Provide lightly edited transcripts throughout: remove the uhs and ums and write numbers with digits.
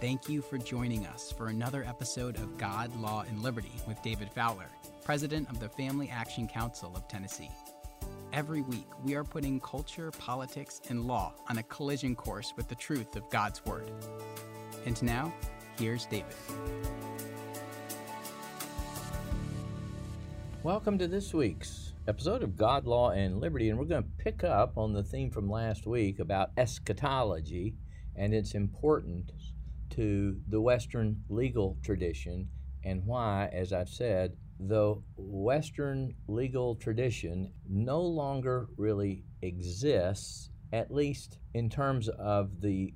thank you for joining us for another episode of God, Law, and Liberty with David Fowler, President of the Family Action Council of Tennessee. Every week, we are putting culture, politics, and law on a collision course with the truth of God's Word. And now, here's David. Welcome to this week's episode of God, Law, and Liberty, and we're going to pick up on the theme from last week about eschatology and its importance to the Western legal tradition, and why, as I've said, the Western legal tradition no longer really exists, at least in terms of the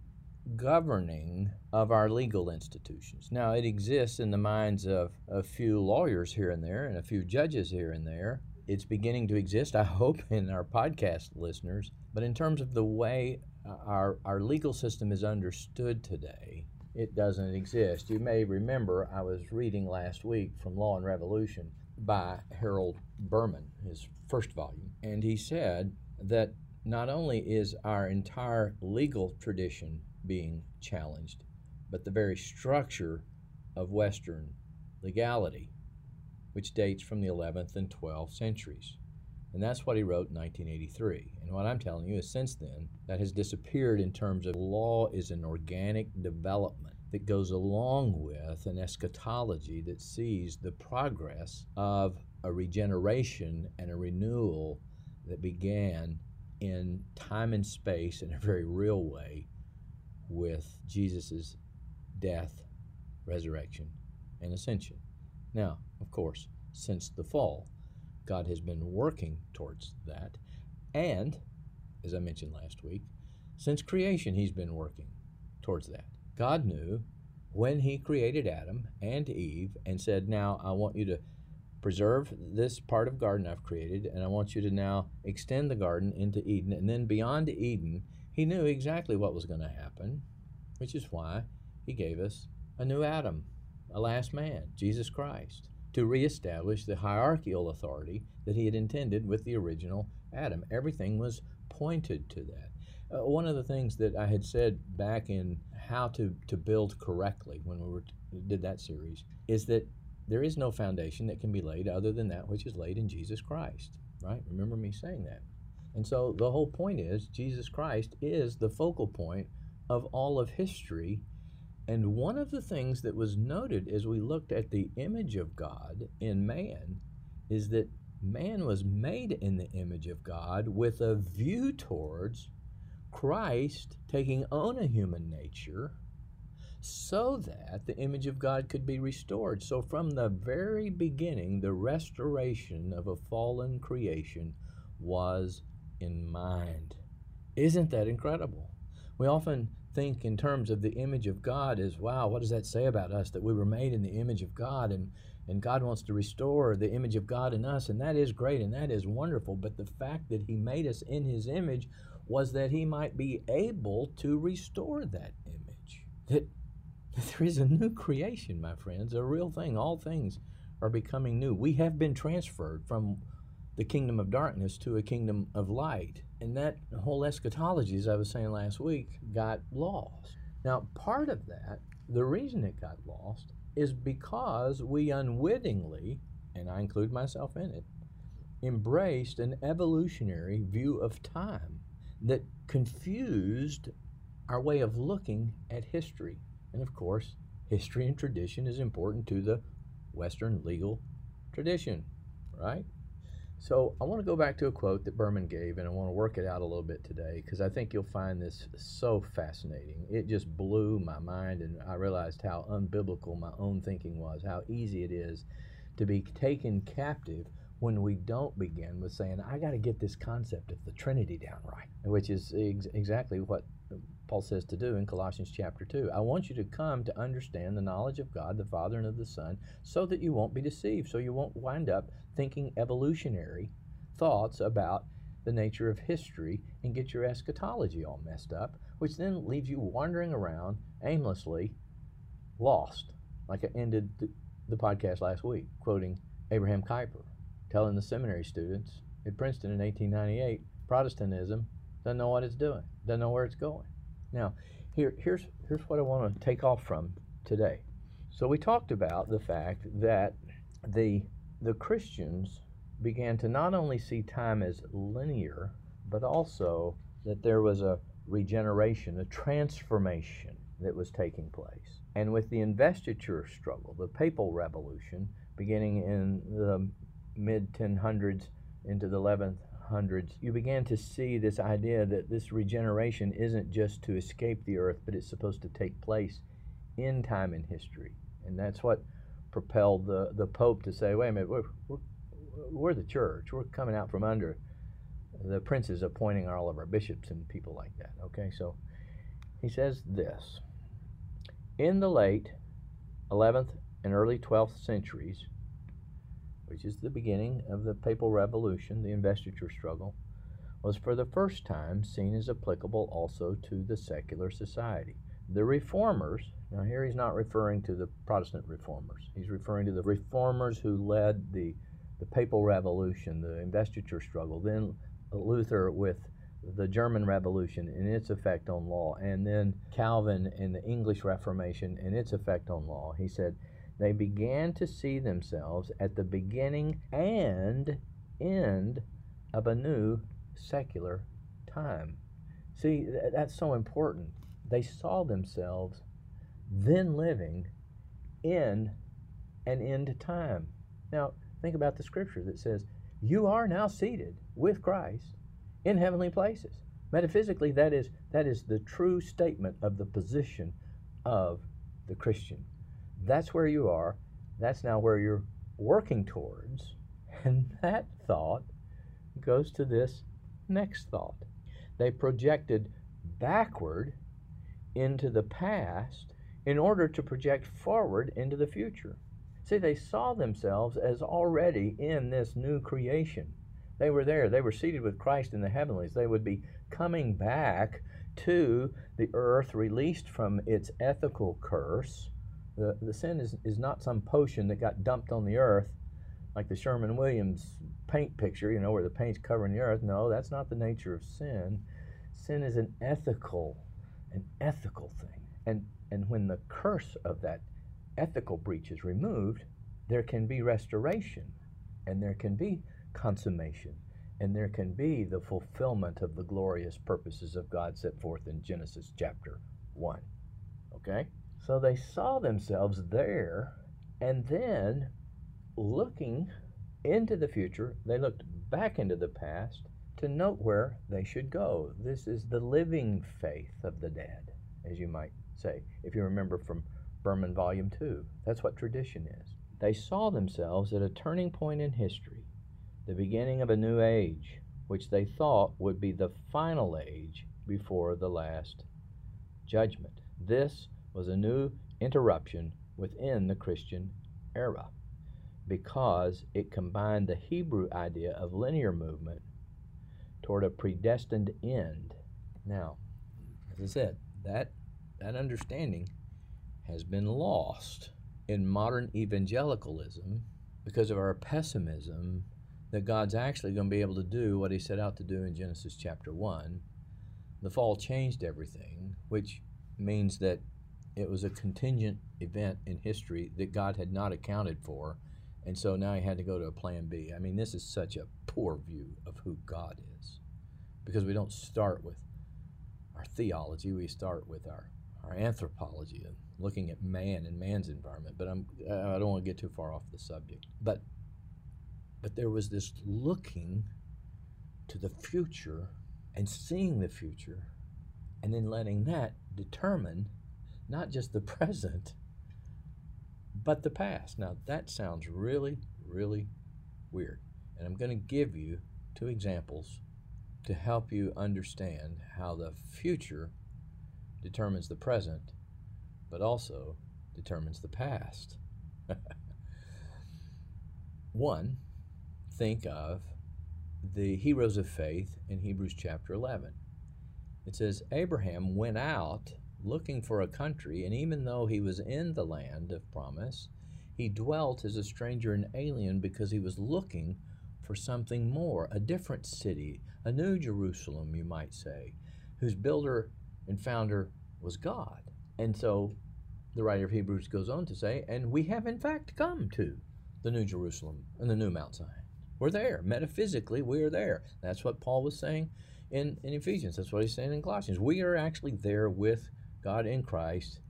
governing of our legal institutions. Now, it exists in the minds of a few lawyers here and there and a few judges here and there. It's beginning to exist, I hope, in our podcast listeners. But in terms of the way our legal system is understood today, it doesn't exist. You may remember I was reading last week from Law and Revolution by Harold Berman, his first volume, and he said that not only is our entire legal tradition being challenged, but the very structure of Western legality, which dates from the 11th and 12th centuries. And that's what he wrote in 1983. And what I'm telling you is since then, that has disappeared in terms of law is an organic development that goes along with an eschatology that sees the progress of a regeneration and a renewal that began in time and space in a very real way with Jesus' death, resurrection, and ascension. Now, of course, since the fall, God has been working towards that. And, as I mentioned last week, since creation, he's been working towards that. God knew when he created Adam and Eve and said, now I want you to preserve this part of garden I've created, and I want you to now extend the garden into Eden. And then beyond Eden, he knew exactly what was going to happen, which is why he gave us a new Adam, a last man, Jesus Christ, to reestablish the hierarchical authority that he had intended with the original Adam. Everything was pointed to that. One of the things that I had said back in How to Build Correctly when we did that series is that there is no foundation that can be laid other than that which is laid in Jesus Christ, right? Remember me saying that. And so the whole point is Jesus Christ is the focal point of all of history. And one of the things that was noted as we looked at the image of God in man is that man was made in the image of God with a view towards Christ taking on a human nature so that the image of God could be restored. So from the very beginning, the restoration of a fallen creation was in mind. Isn't that incredible? We often think in terms of the image of God as, wow, what does that say about us, that we were made in the image of God, and God wants to restore the image of God in us, and that is great and that is wonderful. But the fact that he made us in his image was that he might be able to restore that image. That there is a new creation, my friends, a real thing. All things are becoming new. We have been transferred from the kingdom of darkness to a kingdom of light. And that whole eschatology, as I was saying last week, got lost. Now, part of that, the reason it got lost, is because we unwittingly, and I include myself in it, embraced an evolutionary view of time that confused our way of looking at history. And of course, history and tradition is important to the Western legal tradition, right? So I want to go back to a quote that Berman gave, and I want to work it out a little bit today because I think you'll find this so fascinating. It just blew my mind, and I realized how unbiblical my own thinking was, how easy it is to be taken captive when we don't begin with saying, I got to get this concept of the Trinity down right, which is exactly what Paul says to do in Colossians chapter 2. I want you to come to understand the knowledge of God, the Father and of the Son, so that you won't be deceived, so you won't wind up thinking evolutionary thoughts about the nature of history and get your eschatology all messed up, which then leaves you wandering around aimlessly, lost, like I ended the podcast last week, quoting Abraham Kuyper, telling the seminary students at Princeton in 1898, Protestantism doesn't know what it's doing, doesn't know where it's going. Now, here's what I want to take off from today. So we talked about the fact that the Christians began to not only see time as linear, but also that there was a regeneration, a transformation that was taking place. And with the investiture struggle, the papal revolution, beginning in the mid-1000s into the 1100s, you began to see this idea that this regeneration isn't just to escape the earth, but it's supposed to take place in time and history. And that's what propelled the Pope to say, wait a minute, we're the church. We're coming out from under the princes appointing all of our bishops and people like that. Okay, so he says this. In the late 11th and early 12th centuries, which is the beginning of the papal revolution, the investiture struggle, was for the first time seen as applicable also to the secular society. The reformers, now here he's not referring to the Protestant reformers, he's referring to the reformers who led the papal revolution, the investiture struggle, then Luther with the German Revolution and its effect on law, and then Calvin and the English Reformation and its effect on law. He said, they began to see themselves at the beginning and end of a new secular time. See, that's so important. They saw themselves then living in an end time. Now, think about the scripture that says, you are now seated with Christ in heavenly places. Metaphysically, that is the true statement of the position of the Christian. That's where you are. That's now where you're working towards. And that thought goes to this next thought. They projected backward into the past in order to project forward into the future. See, they saw themselves as already in this new creation. They were there. They were seated with Christ in the heavenlies. They would be coming back to the earth, released from its ethical curse. The sin is not some potion that got dumped on the earth, like the Sherman-Williams paint picture, you know, where the paint's covering the earth. No, that's not the nature of sin. Sin is an ethical thing. And when the curse of that ethical breach is removed, there can be restoration, and there can be consummation, and there can be the fulfillment of the glorious purposes of God set forth in Genesis chapter 1. Okay? So they saw themselves there, and then looking into the future, they looked back into the past to note where they should go. This is the living faith of the dead, as you might say, if you remember from Berman Volume 2. That's what tradition is. They saw themselves at a turning point in history, the beginning of a new age, which they thought would be the final age before the last judgment. This was a new interruption within the Christian era because it combined the Hebrew idea of linear movement toward a predestined end. Now, as I said, that understanding has been lost in modern evangelicalism because of our pessimism that God's actually going to be able to do what he set out to do in Genesis chapter 1. The fall changed everything, which means that it was a contingent event in history that God had not accounted for, and so now he had to go to a plan B. I mean, this is such a poor view of who God is, because we don't start with our theology, we start with our anthropology and looking at man and man's environment. But I don't want to get too far off the subject. But there was this looking to the future and seeing the future and then letting that determine not just the present, but the past. Now, that sounds really, really weird. And I'm going to give you two examples to help you understand how the future determines the present, but also determines the past. One, think of the heroes of faith in Hebrews chapter 11. It says, Abraham went out looking for a country, and even though he was in the land of promise, he dwelt as a stranger and alien because he was looking for something more, a different city, a new Jerusalem, you might say, whose builder and founder was God. And so the writer of Hebrews goes on to say, and we have in fact come to the New Jerusalem and the New Mount Zion. We're there. Metaphysically, we are there. That's what Paul was saying in Ephesians. That's what he's saying in Colossians. We are actually there with God in Christ,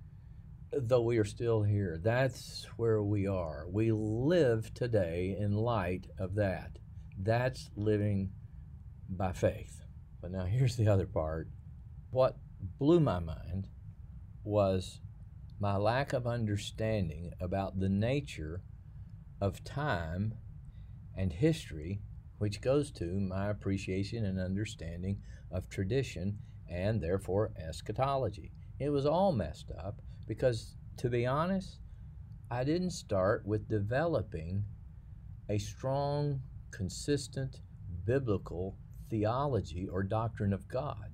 though we are still here. That's where we are. We live today in light of that. That's living by faith. But now here's the other part. What blew my mind was my lack of understanding about the nature of time and history, which goes to my appreciation and understanding of tradition and therefore eschatology. It was all messed up because, to be honest, I didn't start with developing a strong, consistent, biblical theology or doctrine of God.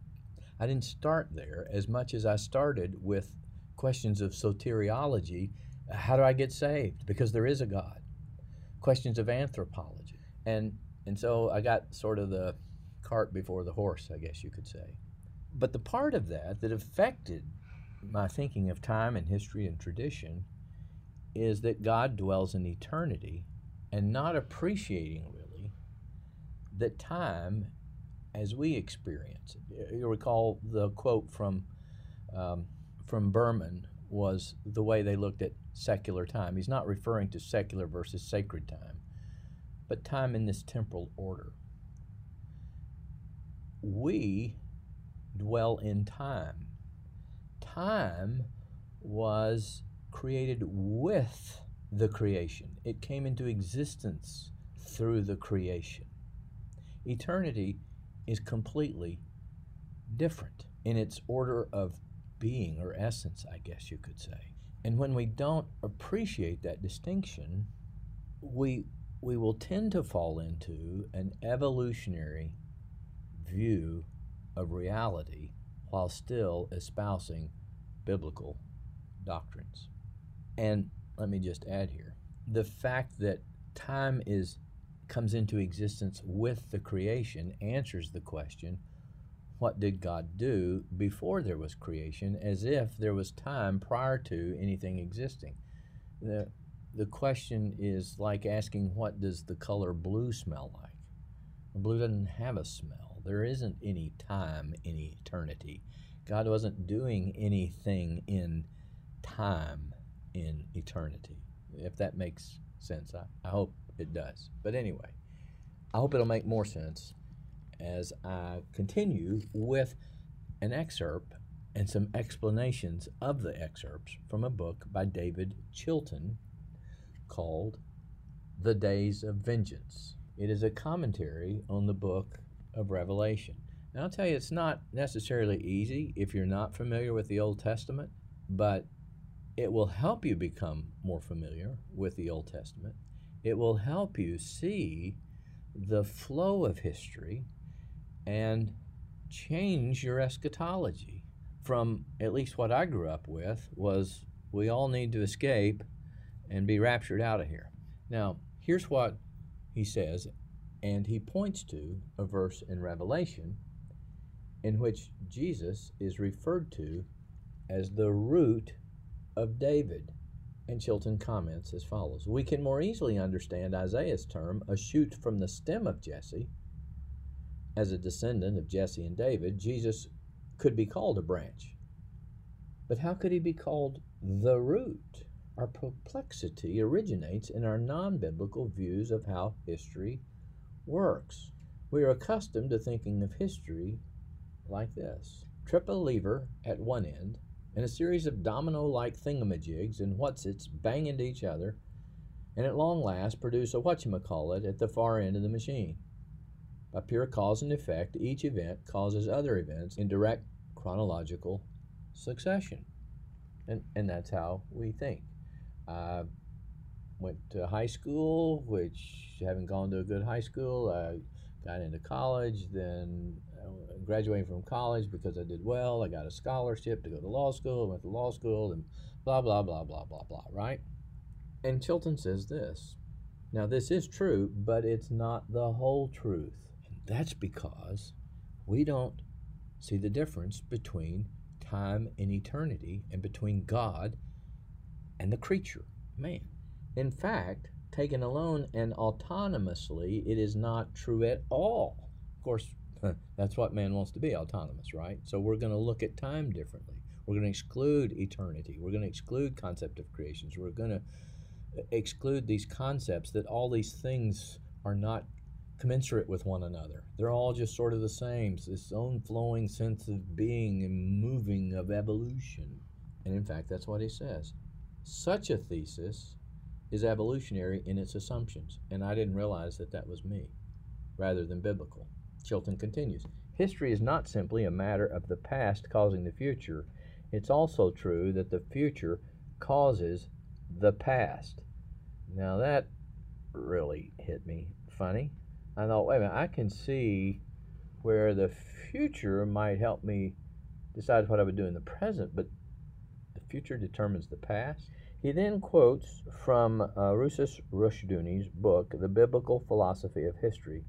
I didn't start there as much as I started with questions of soteriology. How do I get saved? Because there is a God. Questions of anthropology. And so I got sort of the cart before the horse, I guess you could say. But the part of that that affected my thinking of time and history and tradition is that God dwells in eternity, and not appreciating really that time as we experience it. You recall the quote from Berman was the way they looked at secular time. He's not referring to secular versus sacred time, but time in this temporal order. We dwell in time. Time was created with the creation. It came into existence through the creation. Eternity is completely different in its order of being or essence, I guess you could say. And when we don't appreciate that distinction, we will tend to fall into an evolutionary view of reality while still espousing biblical doctrines. And let me just add here, the fact that time comes into existence with the creation answers the question, what did God do before there was creation, as if there was time prior to anything existing? The question is like asking, what does the color blue smell like? Blue doesn't have a smell. There isn't any time in eternity. God wasn't doing anything in time in eternity. If that makes sense, I hope it does. But anyway, I hope it'll make more sense as I continue with an excerpt and some explanations of the excerpts from a book by David Chilton called The Days of Vengeance. It is a commentary on the book of Revelation. And I'll tell you, it's not necessarily easy if you're not familiar with the Old Testament, but it will help you become more familiar with the Old Testament. It will help you see the flow of history and change your eschatology from at least what I grew up with was we all need to escape and be raptured out of here. Now, here's what he says, and he points to a verse in Revelation in which Jesus is referred to as the root of David. And Chilton comments as follows, we can more easily understand Isaiah's term, a shoot from the stem of Jesse. As a descendant of Jesse and David, Jesus could be called a branch. But how could he be called the root? Our perplexity originates in our non-biblical views of how history works. We are accustomed to thinking of history like this. Trip a lever at one end, and a series of domino-like thingamajigs and whatsits bang into each other, and at long last produce a whatchamacallit at the far end of the machine. By pure cause and effect, each event causes other events in direct chronological succession. And that's how we think. I went to high school, which, having gone to a good high school, I got into college, then graduating from college because I did well, I got a scholarship to go to law school, I went to law school, and blah, blah, blah, blah, blah, blah, right? And Chilton says this, now this is true, but it's not the whole truth. That's because we don't see the difference between time and eternity and between God and the creature, man. In fact, taken alone and autonomously, it is not true at all. Of course, that's what man wants to be, autonomous, right? So we're going to look at time differently. We're going to exclude eternity. We're going to exclude concept of creations. We're going to exclude these concepts that all these things are not commensurate with one another. They're all just sort of the same, this own flowing sense of being and moving of evolution. And in fact, that's what he says. Such a thesis is evolutionary in its assumptions, and I didn't realize that that was me, rather than biblical. Chilton continues, history is not simply a matter of the past causing the future. It's also true that the future causes the past. Now that really hit me funny. I thought, wait a minute, I can see where the future might help me decide what I would do in the present, but the future determines the past. He then quotes from Russes Rushduni's book, The Biblical Philosophy of History,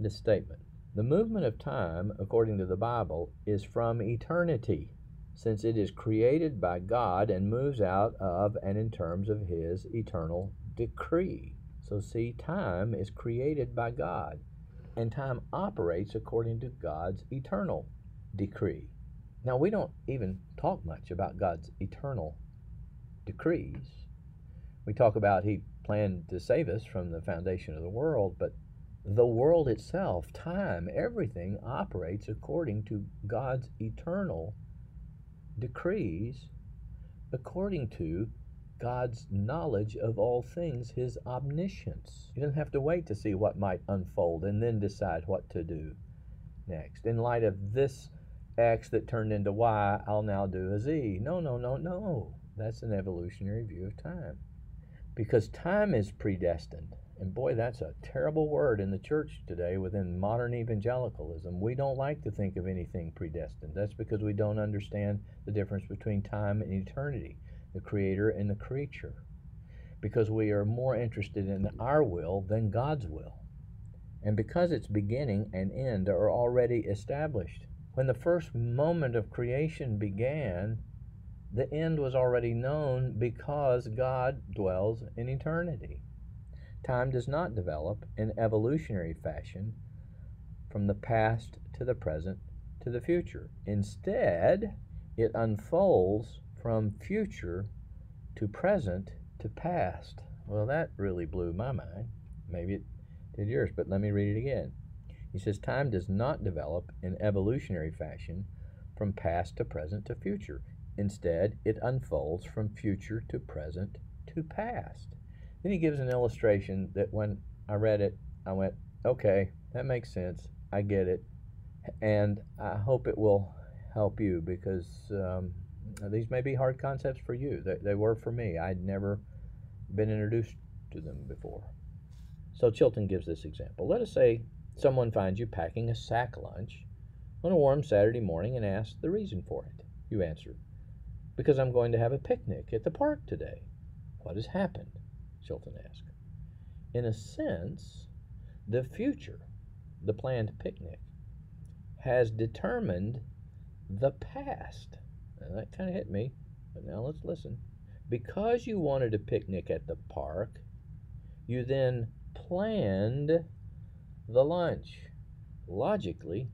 this statement. The movement of time, according to the Bible, is from eternity, since it is created by God and moves out of and in terms of his eternal decree. So see, time is created by God, and time operates according to God's eternal decree. Now, we don't even talk much about God's eternal decrees. We talk about he planned to save us from the foundation of the world, but the world itself, time, everything operates according to God's eternal decrees, according to God's knowledge of all things, his omniscience. He doesn't have to wait to see what might unfold and then decide what to do next. In light of this X that turned into Y, I'll now do a Z. No, no, no, no. That's an evolutionary view of time. Because time is predestined. And boy, that's a terrible word in the church today within modern evangelicalism. We don't like to think of anything predestined. That's because we don't understand the difference between time and eternity, the creator and the creature, because we are more interested in our will than God's will. And because its beginning and end are already established. When the first moment of creation began, the end was already known because God dwells in eternity. Time does not develop in evolutionary fashion from the past to the present to the future. Instead, it unfolds from future to present to past. Well, that really blew my mind. Maybe it did yours, but let me read it again. He says, time does not develop in evolutionary fashion from past to present to future. Instead, it unfolds from future to present to past. Then he gives an illustration that when I read it, I went, okay, that makes sense. I get it. And I hope it will help you, because these may be hard concepts for you. They were for me. I'd never been introduced to them before. So Chilton gives this example. Let us say someone finds you packing a sack lunch on a warm Saturday morning and asks the reason for it. You answer, because I'm going to have a picnic at the park today. What has happened? Chilton asked. In a sense, the future, the planned picnic, has determined the past. And that kind of hit me, but now let's listen. Because you wanted a picnic at the park, you then planned the lunch. Logically,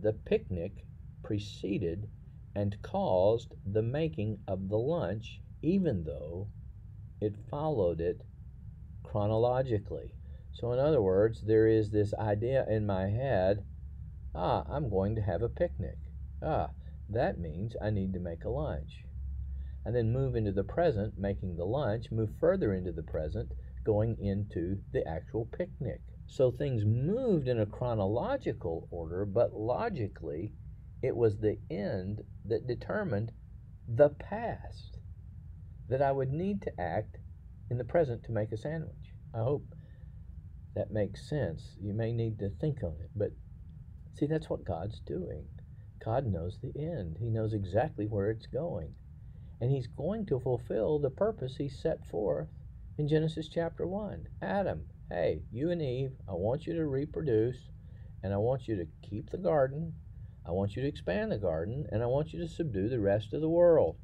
the picnic preceded and caused the making of the lunch, even though it followed it chronologically. So in other words, there is this idea in my head, I'm going to have a picnic. That means I need to make a lunch. And then move into the present, making the lunch, move further into the present, going into the actual picnic. So things moved in a chronological order, but logically, it was the end that determined the past, that I would need to act in the present to make a sandwich. I hope that makes sense. You may need to think on it, but see, that's what God's doing. God knows the end. He knows exactly where it's going, and he's going to fulfill the purpose he set forth in Genesis chapter 1. Adam, hey, you and Eve, I want you to reproduce, and I want you to keep the garden. I want you to expand the garden, and I want you to subdue the rest of the world.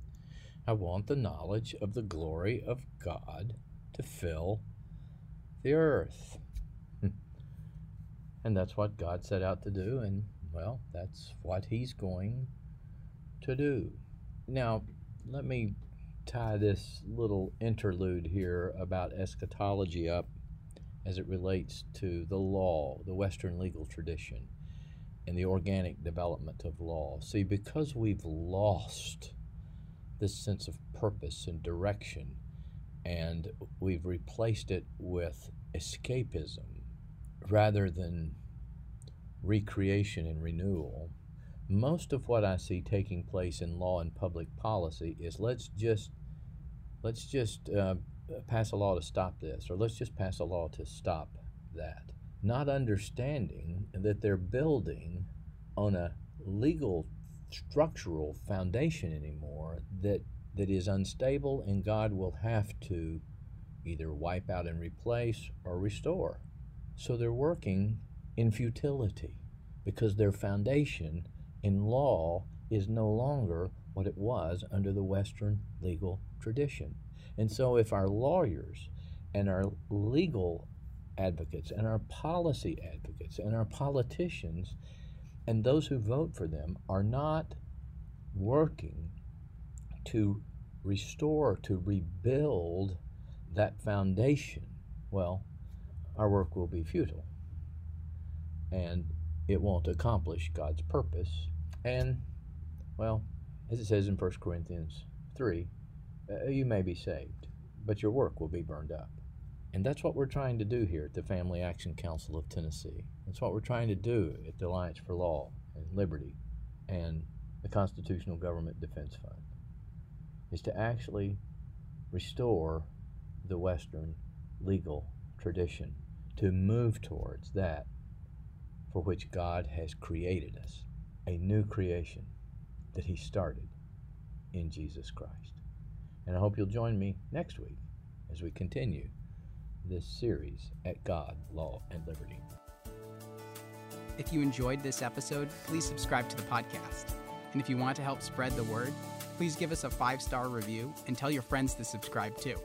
I want the knowledge of the glory of God to fill the earth. And that's what God set out to do, and, well, that's what he's going to do. Now, let me tie this little interlude here about eschatology up as it relates to the law, the Western legal tradition, and the organic development of law. See, because we've lost this sense of purpose and direction, and we've replaced it with escapism rather than recreation and renewal, most of what I see taking place in law and public policy is let's just pass a law to stop this, or let's just pass a law to stop that, not understanding that they're building on a legal structural foundation anymore that is unstable, and God will have to either wipe out and replace or restore. So they're working in futility because their foundation in law is no longer what it was under the Western legal tradition. And so if our lawyers and our legal advocates and our policy advocates and our politicians and those who vote for them are not working to restore, to rebuild that foundation, well, our work will be futile, and it won't accomplish God's purpose. And, well, as it says in 1 Corinthians 3, you may be saved, but your work will be burned up. And that's what we're trying to do here at the Family Action Council of Tennessee. That's what we're trying to do at the Alliance for Law and Liberty and the Constitutional Government Defense Fund, is to actually restore the Western legal tradition, to move towards that for which God has created us, a new creation that he started in Jesus Christ. And I hope you'll join me next week as we continue this series at God, Law, and Liberty. If you enjoyed this episode, please subscribe to the podcast. And if you want to help spread the word, please give us a 5-star review and tell your friends to subscribe too.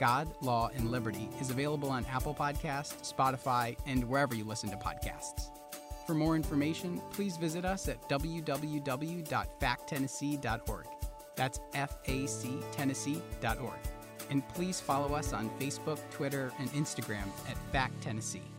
God, Law, and Liberty is available on Apple Podcasts, Spotify, and wherever you listen to podcasts. For more information, please visit us at www.facttennessee.org. That's factennessee.org. And please follow us on Facebook, Twitter, and Instagram at Fact Tennessee.